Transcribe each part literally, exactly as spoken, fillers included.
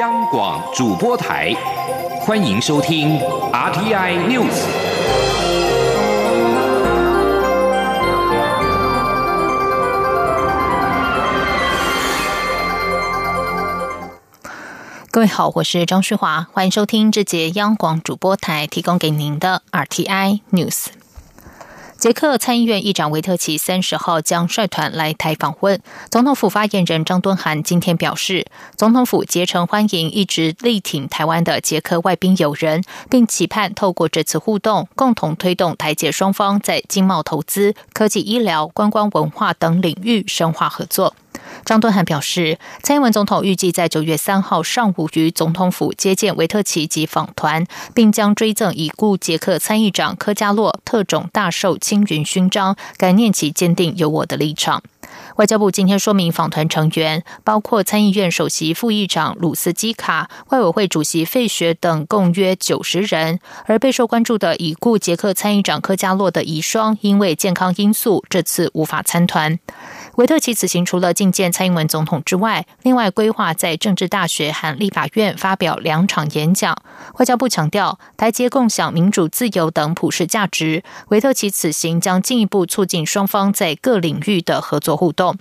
央广主播台，欢迎收听 R T I News。各位好，我是张旭华，欢迎收听这节央广主播台提供给您的 R T I News。捷克参议院议长维特奇三十号将率团来台访问。总统府发言人张敦涵今天表示，总统府竭诚欢迎一直力挺台湾的捷克外宾友人，并期盼透过这次互动，共同推动台捷双方在经贸投资、科技医疗、观光文化等领域深化合作。张敦涵表示，蔡英文总统预计在九月三号上午于总统府接见维特奇及访团，并将追赠已故捷克参议长科加洛特种大绶青云勋章，感念其坚定有我的立场。外交部今天说明，访团成员包括参议院首席副议长鲁斯基卡、外委会主席费雪等，共约九十人。而备受关注的已故捷克参议长科加洛的遗孀，因为健康因素，这次无法参团。维特奇此行除了觐见蔡英文总统之外，另外规划在政治大学和立法院发表两场演讲。外交部强调，台捷共享民主自由等普世价值，维特奇此行将进一步促进双方在各领域的合作互动。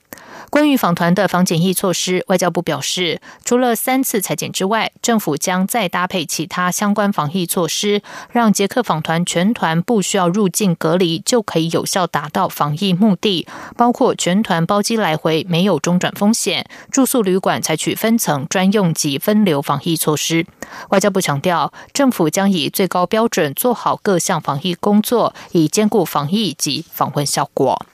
关于访团的防检疫措施，外交部表示，除了三次采检之外，政府将再搭配其他相关防疫措施，让捷克访团全团不需要入境隔离就可以有效达到防疫目的，包括全团包机来回没有中转风险，住宿旅馆采取分层专用及分流防疫措施。外交部强调，政府将以最高标准做好各项防疫工作，以兼顾防疫及访问效果。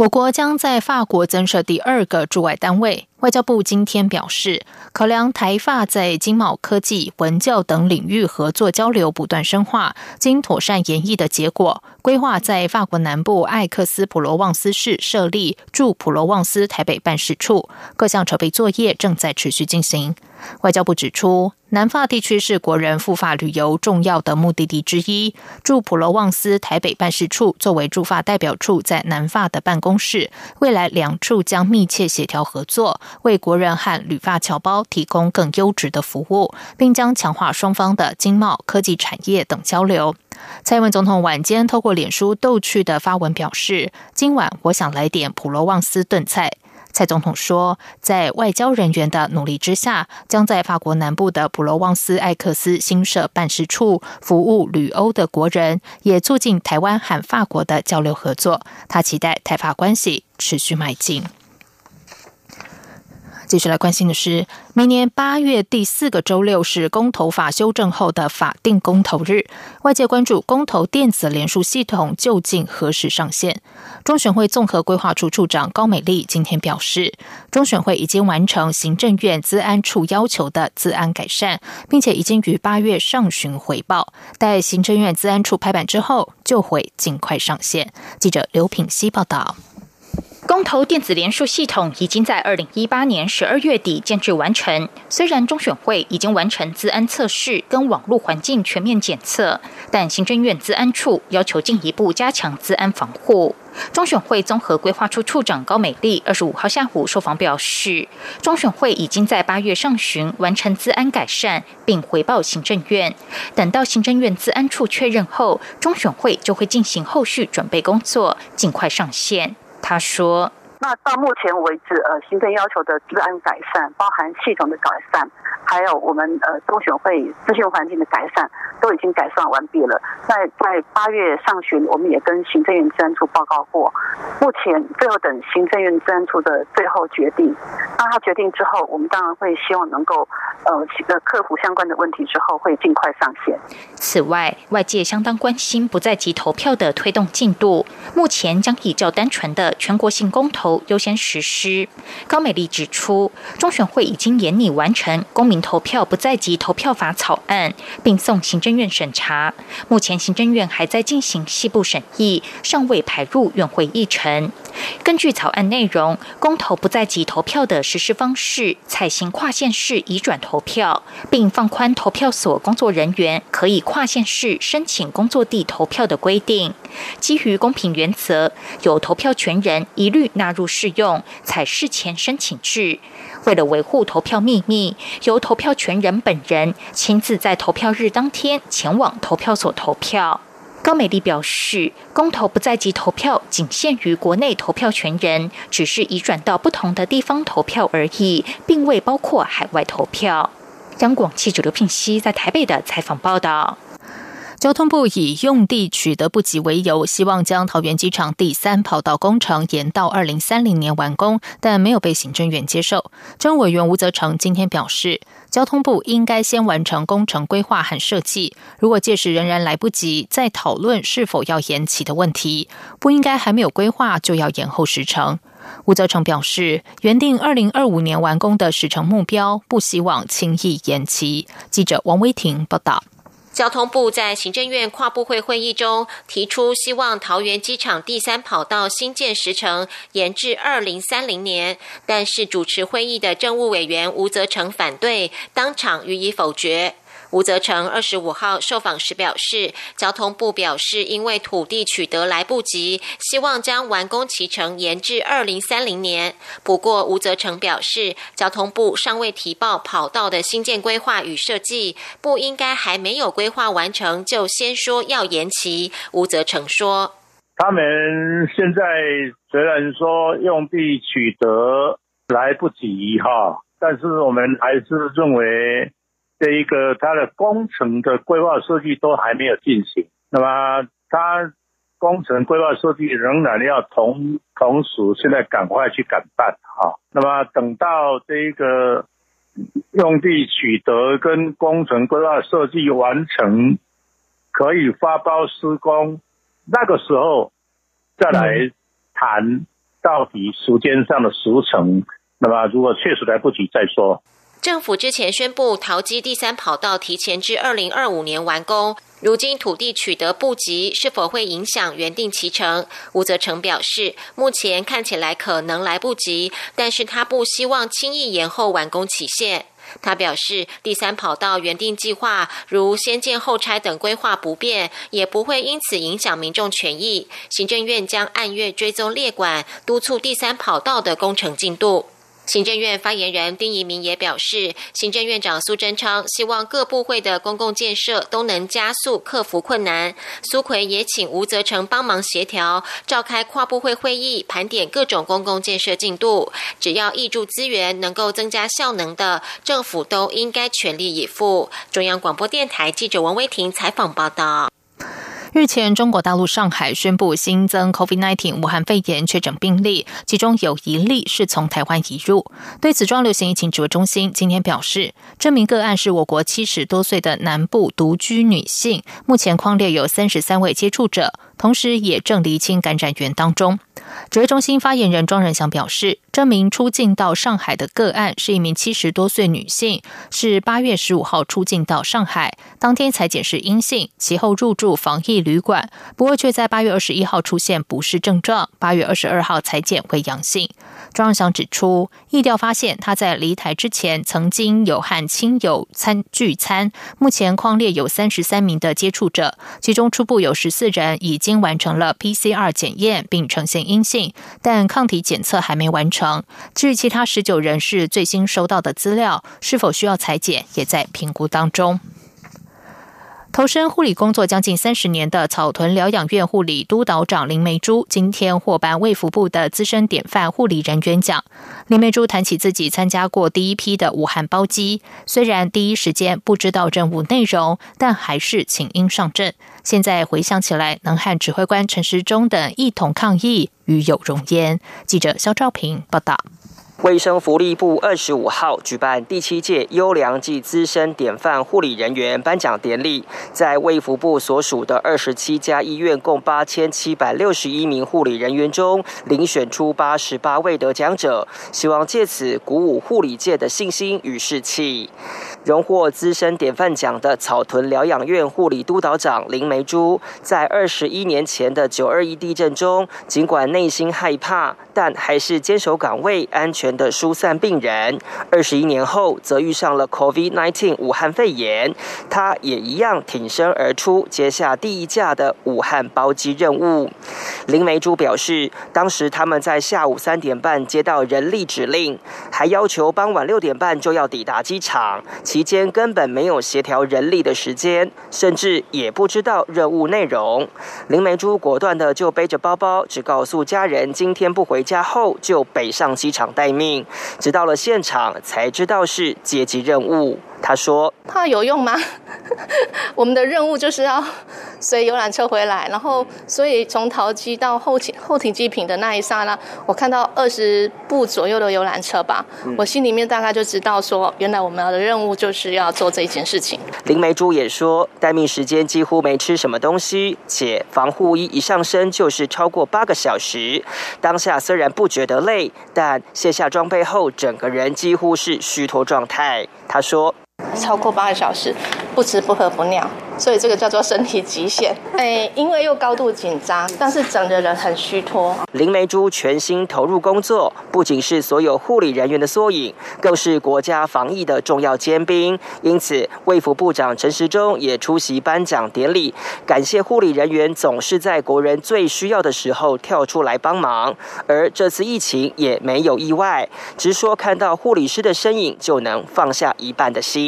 我国将在法国增设第二个驻外单位。外交部今天表示，考量台法在经贸、科技、文教等领域合作交流不断深化，经妥善研议的结果，规划在法国南部艾克斯普罗旺斯市设立驻普罗旺斯台北办事处，各项筹备作业正在持续进行。外交部指出，南法地区是国人赴法旅游重要的目的地之一，驻普罗旺斯台北办事处作为驻法代表处在南法的办公室，未来两处将密切协调合作，为国人和旅法侨胞提供更优质的服务，并将强化双方的经贸、科技产业等交流。蔡英文总统晚间透过脸书逗趣的发文表示，今晚我想来点普罗旺斯炖菜。蔡总统说，在外交人员的努力之下，将在法国南部的普罗旺斯艾克斯新设办事处，服务旅欧的国人，也促进台湾和法国的交流合作。他期待台法关系持续迈进。继续来关心的是，明年八月第四个周六是公投法修正后的法定公投日，外界关注公投电子联署系统究竟何时上线。中选会综合规划处处长高美丽今天表示，中选会已经完成行政院资安处要求的资安改善，并且已经于八月上旬回报，待行政院资安处拍板之后，就会尽快上线。记者刘品希报道。公投电子联署系统已经在二零一八年十二月底建制完成，虽然中选会已经完成资安测试跟网络环境全面检测，但行政院资安处要求进一步加强资安防护。中选会综合规划处处长高美丽二十五号下午受访表示，中选会已经在八月上旬完成资安改善，并回报行政院，等到行政院资安处确认后，中选会就会进行后续准备工作，尽快上线。他说，那到目前为止，呃，行政要求的治安改善，包含系统的改善，还有我们呃中选会资讯环境的改善，都已经改善完毕了。那在八月上旬，我们也跟行政院治安处报告过，目前最后等行政院治安处的最后决定。那他决定之后，我们当然会希望能够呃克服相关的问题之后，会尽快上线。此外，外界相当关心不在籍投票的推动进度，目前将以较单纯的全国性公投优先实施。高美丽指出，中选会已经研拟完成公民投票不在籍投票法草案，并送行政院审查，目前行政院还在进行细部审议，尚未排入院会议程。根据草案内容，公投不在籍投票的实施方式采行跨县市移转投票，并放宽投票所工作人员可以跨县市申请工作地投票的规定。基于公平原则，有投票权人一律纳入适用采事前申请制。为了维护投票秘密，由投票权人本人亲自在投票日当天前往投票所投票。高美丽表示，公投不在籍投票仅限于国内投票权人，只是移转到不同的地方投票而已，并未包括海外投票。央广记者刘聘熙在台北的采访报道。交通部以用地取得不及为由，希望将桃园机场第三跑道工程延到二零三零年完工，但没有被行政院接受。政委员吴泽成今天表示，交通部应该先完成工程规划和设计，如果届时仍然来不及，再讨论是否要延期的问题，不应该还没有规划就要延后时程。吴泽成表示，原定二零二五年完工的时程目标，不希望轻易延期。记者王威婷报道。交通部在行政院跨部会会议中提出，希望桃园机场第三跑道新建时程延至二零三零年，但是主持会议的政务委员吴泽成反对，当场予以否决。吴泽成二十五号受访时表示，交通部表示因为土地取得来不及，希望将完工期程延至二零三零年。不过吴泽成表示，交通部尚未提报跑道的新建规划与设计，不应该还没有规划完成就先说要延期。吴泽成说，他们现在虽然说用地取得来不及哈，但是我们还是认为这一个它的工程的规划设计都还没有进行，那么它工程规划设计仍然要同同时现在赶快去赶办啊。那么等到这一个用地取得跟工程规划设计完成，可以发包施工，那个时候再来谈到底时间上的时程。那么如果确实来不及再说。政府之前宣布桃机第三跑道提前至二零二五年完工，如今土地取得不及，是否会影响原定期程？吴泽成表示，目前看起来可能来不及，但是他不希望轻易延后完工期限。他表示，第三跑道原定计划如先建后拆等规划不变，也不会因此影响民众权益。行政院将按月追踪列管，督促第三跑道的工程进度。行政院发言人丁怡民也表示，行政院长苏贞昌希望各部会的公共建设都能加速克服困难。苏奎也请吴泽成帮忙协调，召开跨部会会议，盘点各种公共建设进度。只要挹注资源能够增加效能的，政府都应该全力以赴。中央广播电台记者王威婷采访报道。日前，中国大陆上海宣布新增 COVID 十九 武汉肺炎确诊病例，其中有一例是从台湾移入。对此，中央流行疫情指挥中心今天表示，这名个案是我国七十多岁的南部独居女性，目前匡列有三十三位接触者，同时也正厘清感染源当中。指挥中心发言人庄仁祥表示，这名出境到上海的个案是一名七十多岁女性，是八月十五号出境到上海，当天才检视阴性，其后入住防疫旅馆，不过却在八月二十一号出现不适症状，八月二十二号裁检为阳性。庄仁祥指出，疫调发现她在离台之前曾经有和亲友餐聚餐，目前匡列有三十三名的接触者，其中初步有十四人已经已经完成了 P C R 检验并呈现阴性，但抗体检测还没完成。至于其他十九人是最新收到的资料，是否需要采检也在评估当中。投身护理工作将近三十年的草屯疗养院护理督导长林梅珠，今天获颁卫福部的资深典范护理人员奖。林梅珠谈起自己参加过第一批的武汉包机，虽然第一时间不知道任务内容，但还是请缨上阵。现在回想起来，能和指挥官陈时中等一同抗疫，与有荣焉。记者肖兆平报道。卫生福利部二十五号举办第七届优良暨资深典范护理人员颁奖典礼，在卫福部所属的二十七家医院共八千七百六十一名护理人员中，遴选出八十八位得奖者，希望借此鼓舞护理界的信心与士气。荣获资深典范奖的草屯疗养院护理督导长林梅珠，在二十一年前的九二一地震中，尽管内心害怕，但还是坚守岗位，安全的疏散病人，二十一年后则遇上了 COVID 十九 武汉肺炎，他也一样挺身而出，接下第一架的武汉包机任务。林梅珠表示，当时他们在下午三点半接到人力指令，还要求傍晚六点半就要抵达机场，期间根本没有协调人力的时间，甚至也不知道任务内容。林梅珠果断的就背着包包，只告诉家人今天不回家后，就北上机场待命。命，直到了现场才知道是接机任务。他说：“怕有用吗？我们的任务就是要随游览车回来，然后所以从桃机到后艇后艇机坪的那一刹那，我看到二十部左右的游览车吧，嗯、我心里面大概就知道说，原来我们的任务就是要做这一件事情。”林梅珠也说，待命时间几乎没吃什么东西，且防护衣一上身就是超过八个小时。当下虽然不觉得累，但卸下装备后，整个人几乎是虚脱状态。他说，超过八个小时，不吃不喝不尿，所以这个叫做身体极限。哎，因为又高度紧张，但是整个人很虚脱。林梅珠全心投入工作，不仅是所有护理人员的缩影，更是国家防疫的重要尖兵。因此，卫福部长陈时中也出席颁奖典礼，感谢护理人员总是在国人最需要的时候跳出来帮忙。而这次疫情也没有意外，直说看到护理师的身影就能放下一半的心。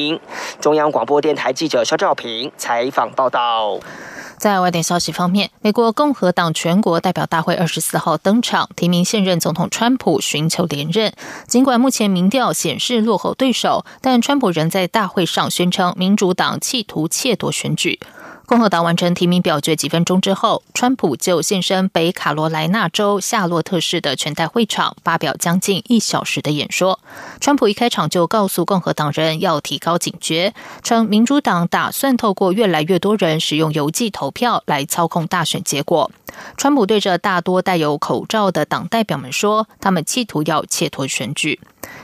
中央广播电台记者肖兆平采访报道。在外电消息方面，美国共和党全国代表大会二十四号登场，提名现任总统川普寻求连任。尽管目前民调显示落后对手，但川普仍在大会上宣称民主党企图窃夺选举。共和党完成提名表决几分钟之后，川普就现身北卡罗来纳州夏洛特市的全代会场，发表将近一小时的演说。川普一开场就告诉共和党人要提高警觉，称民主党打算透过越来越多人使用邮寄投票来操控大选结果。川普对着大多戴有口罩的党代表们说，他们企图要窃夺选举。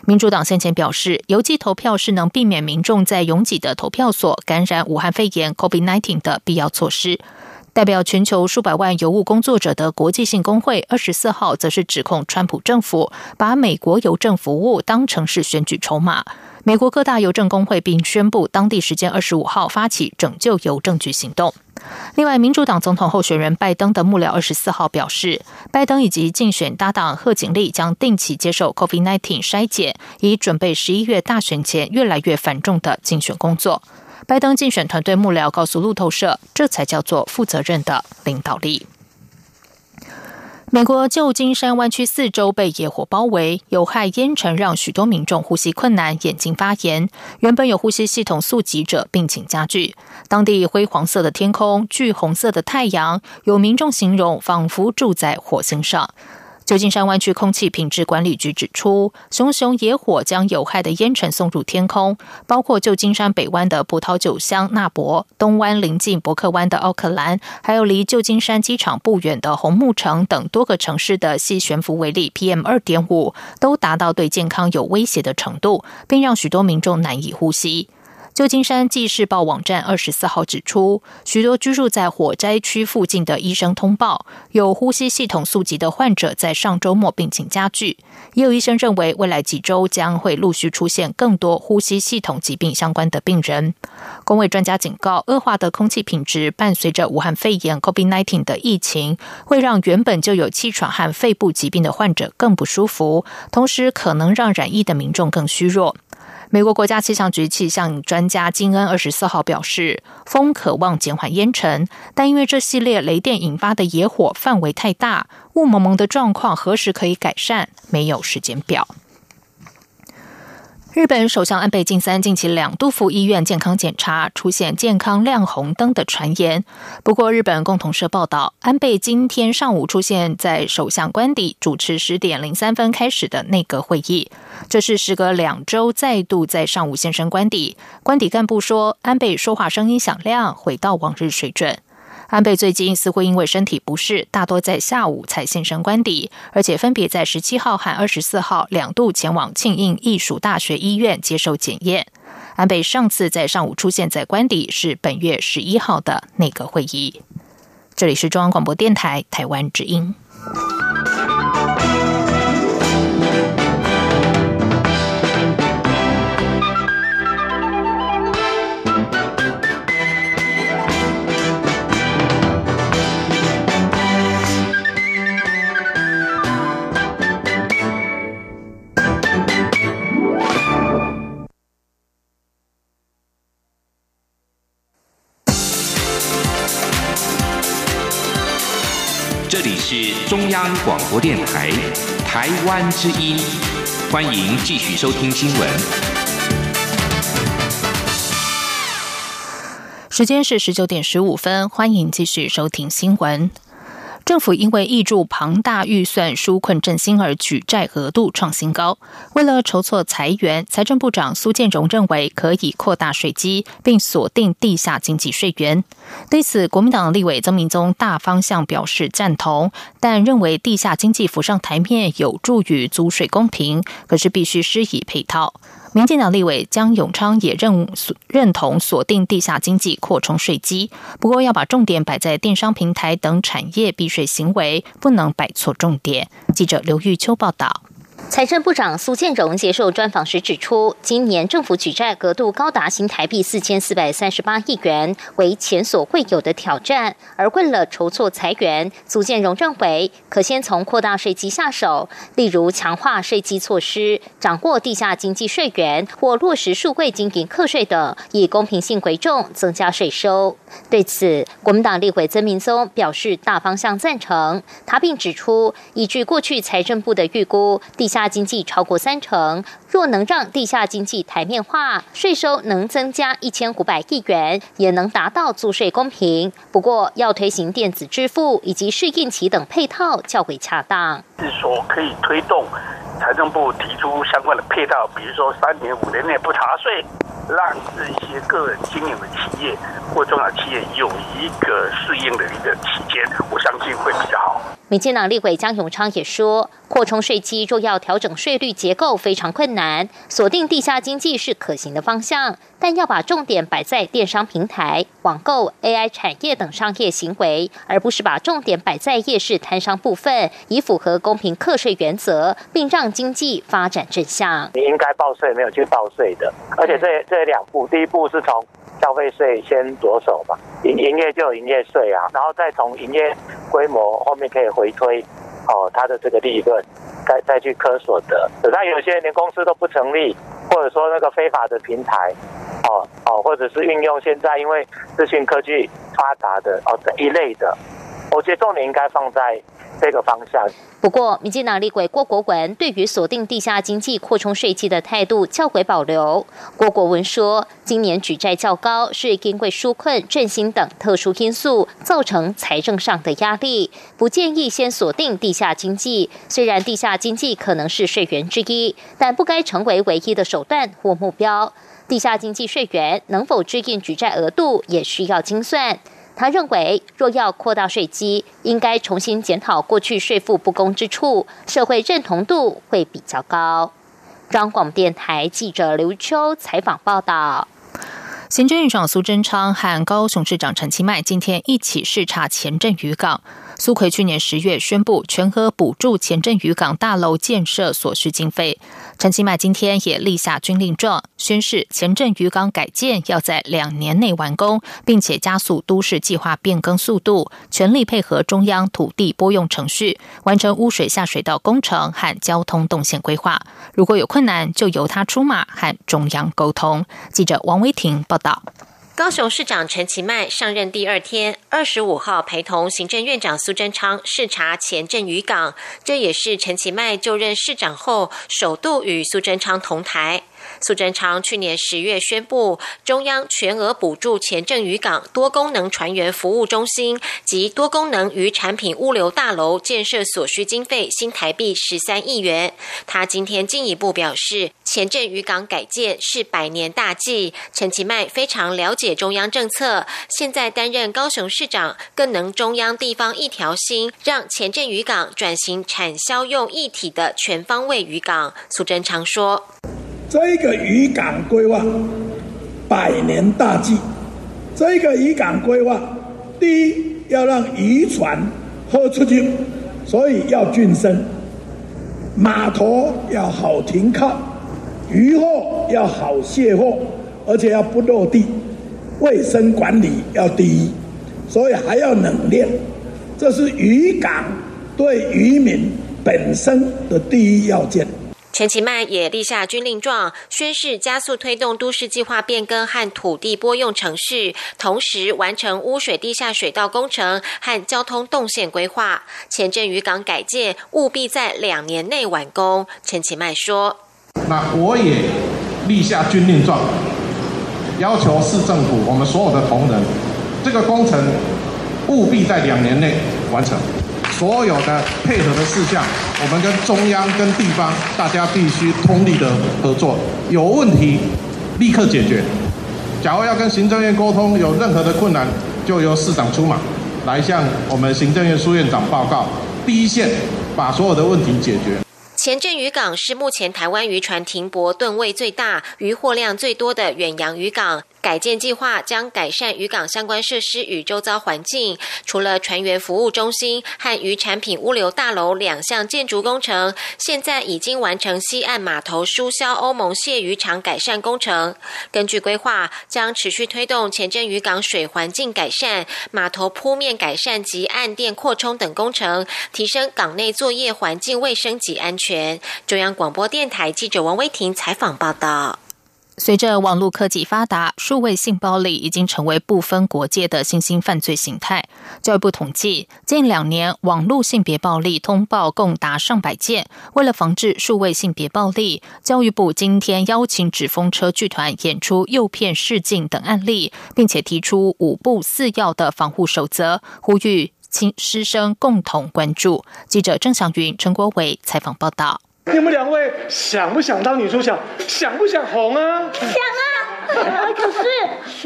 民主党先前表示，邮寄投票是能避免民众在拥挤的投票所感染武汉肺炎 COVID 十九 的必要措施。代表全球数百万邮务工作者的国际性工会二十四号则是指控川普政府把美国邮政服务当成是选举筹码。美国各大邮政工会并宣布当地时间二十五号发起拯救邮政局行动。另外，民主党总统候选人拜登的幕僚二十四号表示，拜登以及竞选搭档贺锦丽将定期接受 COVID 十九 筛检，以准备十一月大选前越来越繁重的竞选工作。拜登竞选团队幕僚告诉路透社，这才叫做负责任的领导力。美国旧金山湾区四周被野火包围，有害烟尘让许多民众呼吸困难、眼睛发炎，原本有呼吸系统素疾者病情加剧。当地灰黄色的天空、巨红色的太阳，有民众形容仿佛住在火星上。旧金山湾区空气品质管理局指出，熊熊野火将有害的烟尘送入天空，包括旧金山北湾的葡萄酒乡纳博、东湾临近伯克湾的奥克兰，还有离旧金山机场不远的红木城等多个城市的细悬浮微粒 P M 二点五 都达到对健康有威胁的程度，并让许多民众难以呼吸。旧金山纪事报网站二十四号指出，许多居住在火灾区附近的医生通报，有呼吸系统素疾的患者在上周末病情加剧，也有医生认为未来几周将会陆续出现更多呼吸系统疾病相关的病人。公卫专家警告，恶化的空气品质伴随着武汉肺炎 COVID 十九 的疫情，会让原本就有气喘和肺部疾病的患者更不舒服，同时可能让染疫的民众更虚弱。美国国家气象局气象专家金恩二十四号表示，风可望减缓烟尘，但因为这系列雷电引发的野火范围太大，雾蒙蒙的状况何时可以改善，没有时间表。日本首相安倍晋三近期两度赴医院健康检查，出现健康亮红灯的传言。不过，日本共同社报道，安倍今天上午出现在首相官邸主持十点零三分开始的内阁会议，这是时隔两周再度在上午现身官邸。官邸干部说，安倍说话声音响亮，回到往日水准。安倍最近似乎因为身体不适，大多在下午才现身官邸，而且分别在十七号和二十四号两度前往庆应艺术大学医院接受检验。安倍上次在上午出现在官邸是本月十一号的内阁会议。这里是中央广播电台台湾之音。这里是中央广播电台台湾之音，欢迎继续收听新闻。时间是十九点十五分，欢迎继续收听新闻。政府因为挹注庞大预算纾困振兴而举债额度创新高。为了筹措财源，财政部长苏建荣认为可以扩大税基，并锁定地下经济税源。对此，国民党立委曾明宗大方向表示赞同，但认为地下经济浮上台面有助于租税公平，可是必须施以配套。民进党立委江永昌也 认, 认同锁定地下经济扩充税基，不过要把重点摆在电商平台等产业避税行为，不能摆错重点。记者刘玉秋报道。财政部长苏建荣接受专访时指出，今年政府举债额度高达新台币四千四百三十八亿元，为前所未有的挑战。而为了筹措财源，苏建荣认为可先从扩大税基下手，例如强化税基措施、掌握地下经济税源或落实数位经营课税等，以公平性为重，增加税收。对此，国民党立委曾明宗表示大方向赞成。他并指出，依据过去财政部的预估，地下经济超过三成，若能让地下经济台面化，税收能增加一千五百亿元，也能达到租税公平。不过，要推行电子支付以及适应期等配套较为恰当。是说可以推动财政部提出相关的配套，比如说三年五年内不查税，让这些个人经营的企业或中小企业有一个适应的一个期间，我相信会比较好。民进党立委江永昌也说，扩充税基若要调整税率结构非常困难，锁定地下经济是可行的方向，但要把重点摆在电商平台、网购、A I 产业等商业行为，而不是把重点摆在夜市摊商部分，以符合公平课税原则，并让经济发展正向。你应该报税没有去报税的，而且这这两步，第一步是从消费税先着手嘛，营营业就有营业税啊，然后再从营业规模后面可以回推哦，它的这个利润再再去科所得。那有些连公司都不成立，或者说那个非法的平台，哦哦，或者是运用现在因为资讯科技发达的哦这一类的，我觉得重点应该放在这个方向。不过，民进党立委郭国文对于锁定地下经济扩充税基的态度较为保留。郭国文说，今年举债较高是因为纾困、振兴等特殊因素造成财政上的压力，不建议先锁定地下经济。虽然地下经济可能是税源之一，但不该成为唯一的手段或目标。地下经济税源能否支应举债额度，也需要精算。他认为，若要扩大税基，应该重新检讨过去税负不公之处，社会认同度会比较高。中广电台记者刘秋采访报道。行政院长苏贞昌和高雄市长陈其迈今天一起视察前镇渔港。苏揆去年十月宣布全额补助前镇渔港大楼建设所需经费，陈其迈今天也立下军令状，宣示前镇渔港改建要在两年内完工，并且加速都市计划变更速度，全力配合中央土地拨用程序，完成污水下水道工程和交通动线规划。如果有困难，就由他出马和中央沟通。记者王威婷报道。高雄市长陈其迈上任第二天二十五号陪同行政院长苏贞昌视察前镇渔港，这也是陈其迈就任市长后首度与苏贞昌同台。苏贞昌去年十月宣布，中央全额补助前镇渔港多功能船员服务中心及多功能渔产品物流大楼建设所需经费新台币十三亿元。他今天进一步表示，前镇渔港改建是百年大计，陈其迈非常了解中央政策，现在担任高雄市长，更能中央地方一条心，让前镇渔港转型产销用一体的全方位渔港。苏贞昌说，这个渔港规划百年大计，这个渔港规划第一要让渔船豁出去，所以要浚深，码头要好停靠，渔货要好卸货，而且要不落地，卫生管理要第一，所以还要冷链，这是渔港对渔民本身的第一要件。陈其迈也立下军令状，宣示加速推动都市计划变更和土地拨用程序，同时完成污水地下水道工程和交通动线规划。前镇渔港改建务必在两年内完工。陈其迈说：“那我也立下军令状，要求市政府我们所有的同仁，这个工程务必在两年内完成。”所有的配合的事项，我们跟中央跟地方大家必须通力的合作，有问题立刻解决，假如要跟行政院沟通有任何的困难，就由市长出马来向我们行政院苏院长报告，第一线把所有的问题解决。前镇渔港是目前台湾渔船停泊吨位最大、渔获量最多的远洋渔港。改建计划将改善渔港相关设施与周遭环境，除了船员服务中心和渔产品物流大楼两项建筑工程，现在已经完成西岸码头疏销欧盟蟹渔场改善工程。根据规划，将持续推动前镇渔港水环境改善、码头铺面改善及岸电扩充等工程，提升港内作业环境卫生及安全。中央广播电台记者王威婷采访报道。随着网络科技发达，数位性暴力已经成为不分国界的新兴犯罪形态。教育部统计，近两年网络性别暴力通报共达上百件。为了防治数位性别暴力，教育部今天邀请纸风车剧团演出诱骗试镜等案例，并且提出五不四要的防护守则，呼吁师生共同关注。记者郑祥云、陈国伟采访报道。你们两位想不想当女主角？想不想红啊？想啊！可是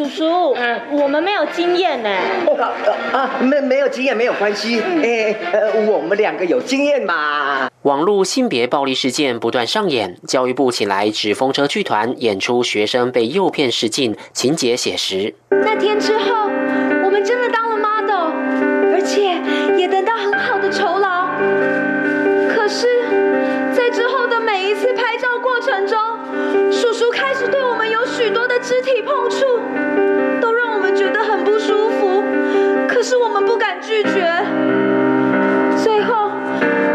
叔叔，哎、我们没有经验呢、欸哦。啊，没没有经验没有关系，哎、嗯呃，我们两个有经验嘛。网络性别暴力事件不断上演，教育部请来纸风车剧团演出学生被诱骗试镜，情节写实。那天之后，我们真的当了 model， 而且也得到很好的酬劳。可是。在之后的每一次拍照过程中，叔叔开始对我们有许多的肢体碰触，都让我们觉得很不舒服，可是我们不敢拒绝。最后，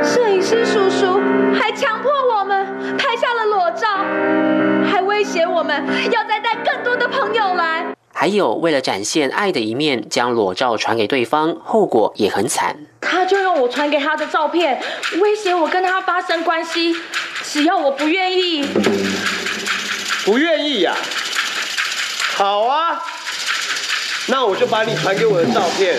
摄影师叔叔还强迫我们拍下了裸照，还威胁我们要再带更多的朋友来。还有，为了展现爱的一面，将裸照传给对方，后果也很惨。他就用我传给他的照片威胁我跟他发生关系，只要我不愿意。不愿意呀、啊？好啊，那我就把你传给我的照片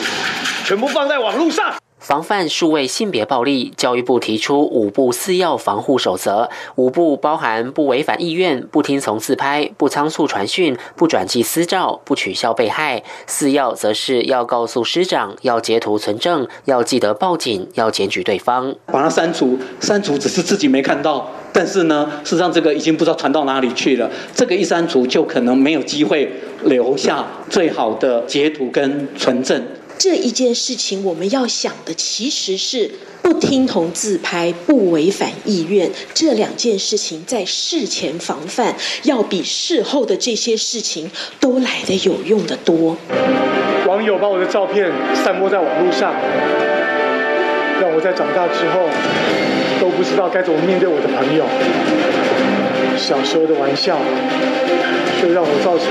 全部放在网络上。防范数位性别暴力，教育部提出五不四要防护守则。五不包含不违反意愿、不听从自拍、不仓促传讯、不转寄私照、不取笑被害。四要则是要告诉师长、要截图存证、要记得报警、要检举对方。把它删除，删除只是自己没看到，但是呢，事实上这个已经不知道传到哪里去了。这个一删除，就可能没有机会留下最好的截图跟存证。这一件事情我们要想的其实是不听从自拍、不违反意愿，这两件事情在事前防范要比事后的这些事情都来得有用得多。网友把我的照片散播在网络上，让我在长大之后都不知道该怎么面对我的朋友。小时候的玩笑就让我造成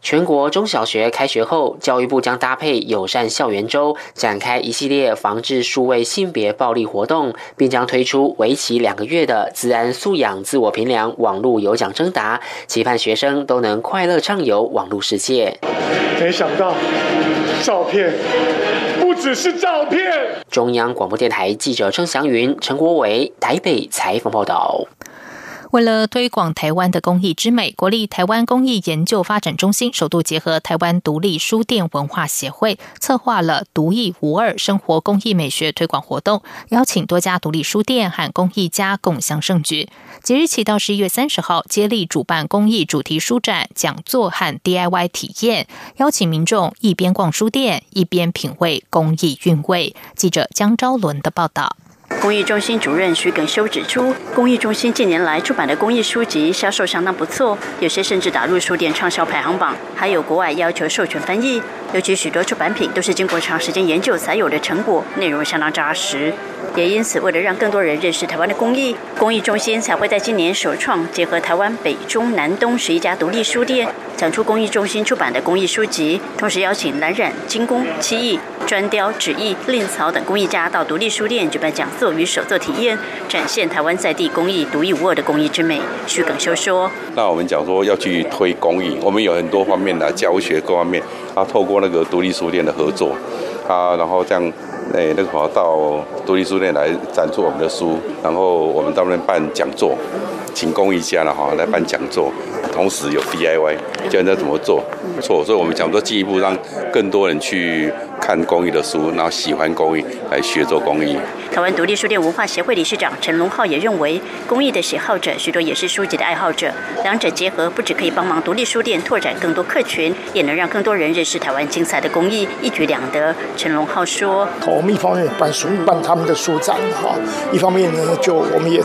全国中小学开学后，教育部将搭配友善校园周，展开一系列防治数位性别暴力活动，并将推出为期两个月的资安素养自我评量网络有奖征答，期盼学生都能快乐畅游网络世界。没想到，照片不只是照片。中央广播电台记者郑祥云、陈国伟台北采访报道。为了推广台湾的工艺之美，国立台湾工艺研究发展中心首度结合台湾独立书店文化协会，策划了独一无二生活工艺美学推广活动，邀请多家独立书店和工艺家共襄盛举。即日起到十一月三十号，接力主办工艺主题书展、讲座和 D I Y 体验，邀请民众一边逛书店，一边品味工艺韵味。记者江昭伦的报道。工艺中心主任徐耿修指出，工艺中心近年来出版的工艺书籍销售相当不错，有些甚至打入书店畅销排行榜，还有国外要求授权翻译。尤其许多出版品都是经过长时间研究才有的成果，内容相当扎实。也因此，为了让更多人认识台湾的工艺，工艺中心才会在今年首创结合台湾北中南东十一家独立书店，展出工艺中心出版的工艺书籍，同时邀请蓝染、金工、漆艺、砖雕、纸艺、蔺草等工艺家到独立书店举办讲座与手作体验，展现台湾在地工艺独一无二的工艺之美。徐耿修说：“那我们讲说要去推工艺，我们有很多方面的、啊、教学各方面，啊，透过那个独立书店的合作，啊，然后这样。”哎，那个到独立书店来展出我们的书，然后我们到那边办讲座，请工艺家了哈来办讲座，同时有 D I Y 教人家怎么做，错，所以我们想说进一步让更多人去看工艺的书，然后喜欢工艺来学做工艺。台湾独立书店文化协会理事长陈龙浩也认为，工艺的喜好者许多也是书籍的爱好者，两者结合不只可以帮忙独立书店拓展更多客群，也能让更多人认识台湾精彩的工艺，一举两得。陈龙浩说。我们一方面办书办他们的书展哈，一方面呢就我们也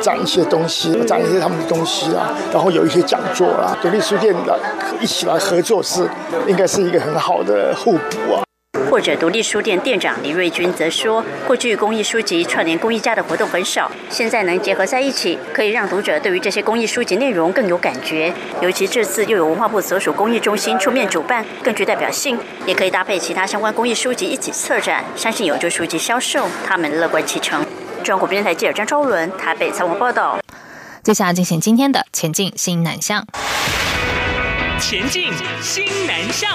展一些东西，展一些他们的东西啊，然后有一些讲座啦、啊，独立书店来一起来合作是应该是一个很好的互补啊。或者独立书店店长李瑞君则说，过去工艺书籍串联工艺家的活动很少，现在能结合在一起，可以让读者对于这些工艺书籍内容更有感觉。尤其这次又有文化部所属工艺中心出面主办，更具代表性，也可以搭配其他相关工艺书籍一起策展，相信有助书籍销售，他们乐观其成。中国电台记者张昭伦台北采访报道。接下来进行今天的前进新南向。前进新南向。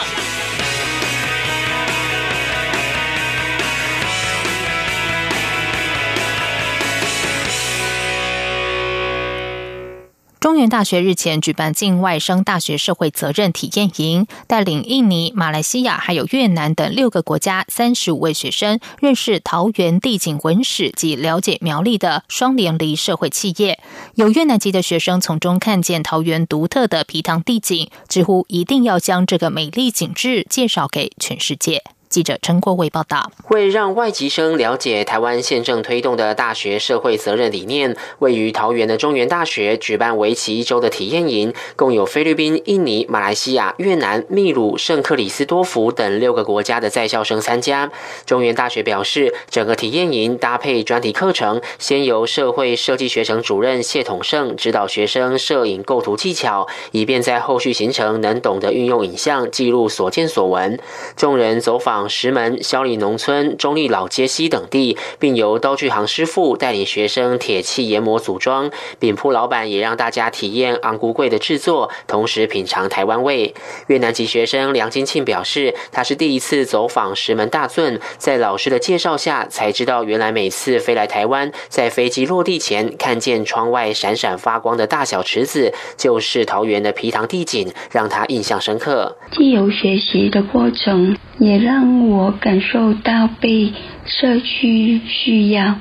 中原大学日前举办境外生大学社会责任体验营，带领印尼、马来西亚还有越南等六个国家三十五位学生认识桃园地景文史及了解苗栗的双连犁社会企业。有越南籍的学生从中看见桃园独特的皮塘地景，直呼一定要将这个美丽景致介绍给全世界。记者陈国伟报道。为让外籍生了解台湾宪政推动的大学社会责任理念，位于桃园的中原大学举办为期一周的体验营，共有菲律宾、印尼、马来西亚、越南、秘鲁、圣克里斯多福等六个国家的在校生参加。中原大学表示，整个体验营搭配专题课程，先由社会设计学程主任谢统胜指导学生摄影构图技巧，以便在后续行程能懂得运用影像记录所见所闻。众人走访石门、萧里农村、中立老街西等地，并由刀具行师傅带领学生铁器研磨组装，饼铺老板也让大家体验昂古粿的制作，同时品尝台湾味。越南籍学生梁金庆表示，他是第一次走访石门大圳，在老师的介绍下才知道，原来每次飞来台湾，在飞机落地前看见窗外闪闪发光的大小池子，就是桃园的皮塘地景，让他印象深刻。既有学习的过程，也让我感受到被社区需要，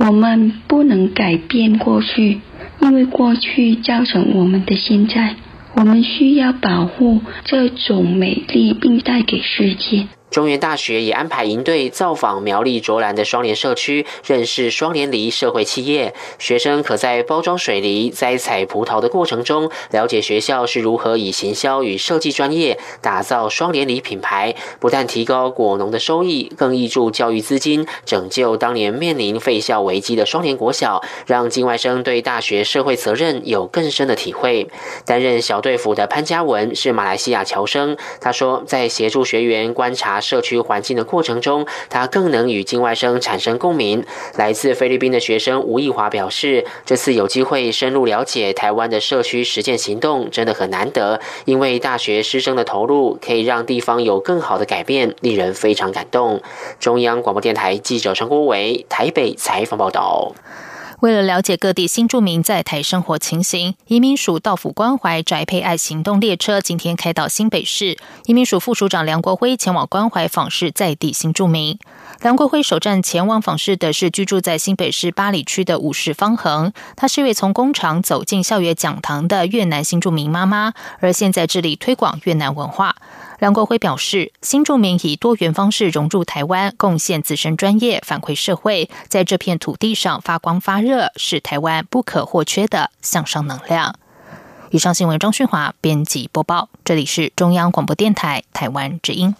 我们不能改变过去，因为过去造成我们的现在，我们需要保护这种美丽并带给世界。中原大学也安排营队造访苗栗卓兰的双连社区，认识双连梨社会企业。学生可在包装水梨、摘采葡萄的过程中，了解学校是如何以行销与设计专业打造双连梨品牌，不但提高果农的收益，更挹注教育资金，拯救当年面临废校危机的双连国小，让境外生对大学社会责任有更深的体会。担任小队辅的潘嘉文是马来西亚侨生，他说，在协助学员观察社区环境的过程中，他更能与境外生产生共鸣。来自菲律宾的学生吴义华表示，这次有机会深入了解台湾的社区实践行动，真的很难得，因为大学师生的投入可以让地方有更好的改变，令人非常感动。中央广播电台记者陈国维台北采访报道。为了了解各地新住民在台生活情形，移民署到府关怀宅配爱行动列车今天开到新北市，移民署副署长梁国辉前往关怀访视在地新住民。梁国辉首站前往访视的是居住在新北市八里区的武士方恒，她是一位从工厂走进校园讲堂的越南新住民妈妈，而现在致力推广越南文化。梁国辉表示，新住民以多元方式融入台湾，贡献自身专业，反馈社会，在这片土地上发光发热，是台湾不可或缺的向上能量。以上新闻张训华编辑播报，这里是中央广播电台台湾之音。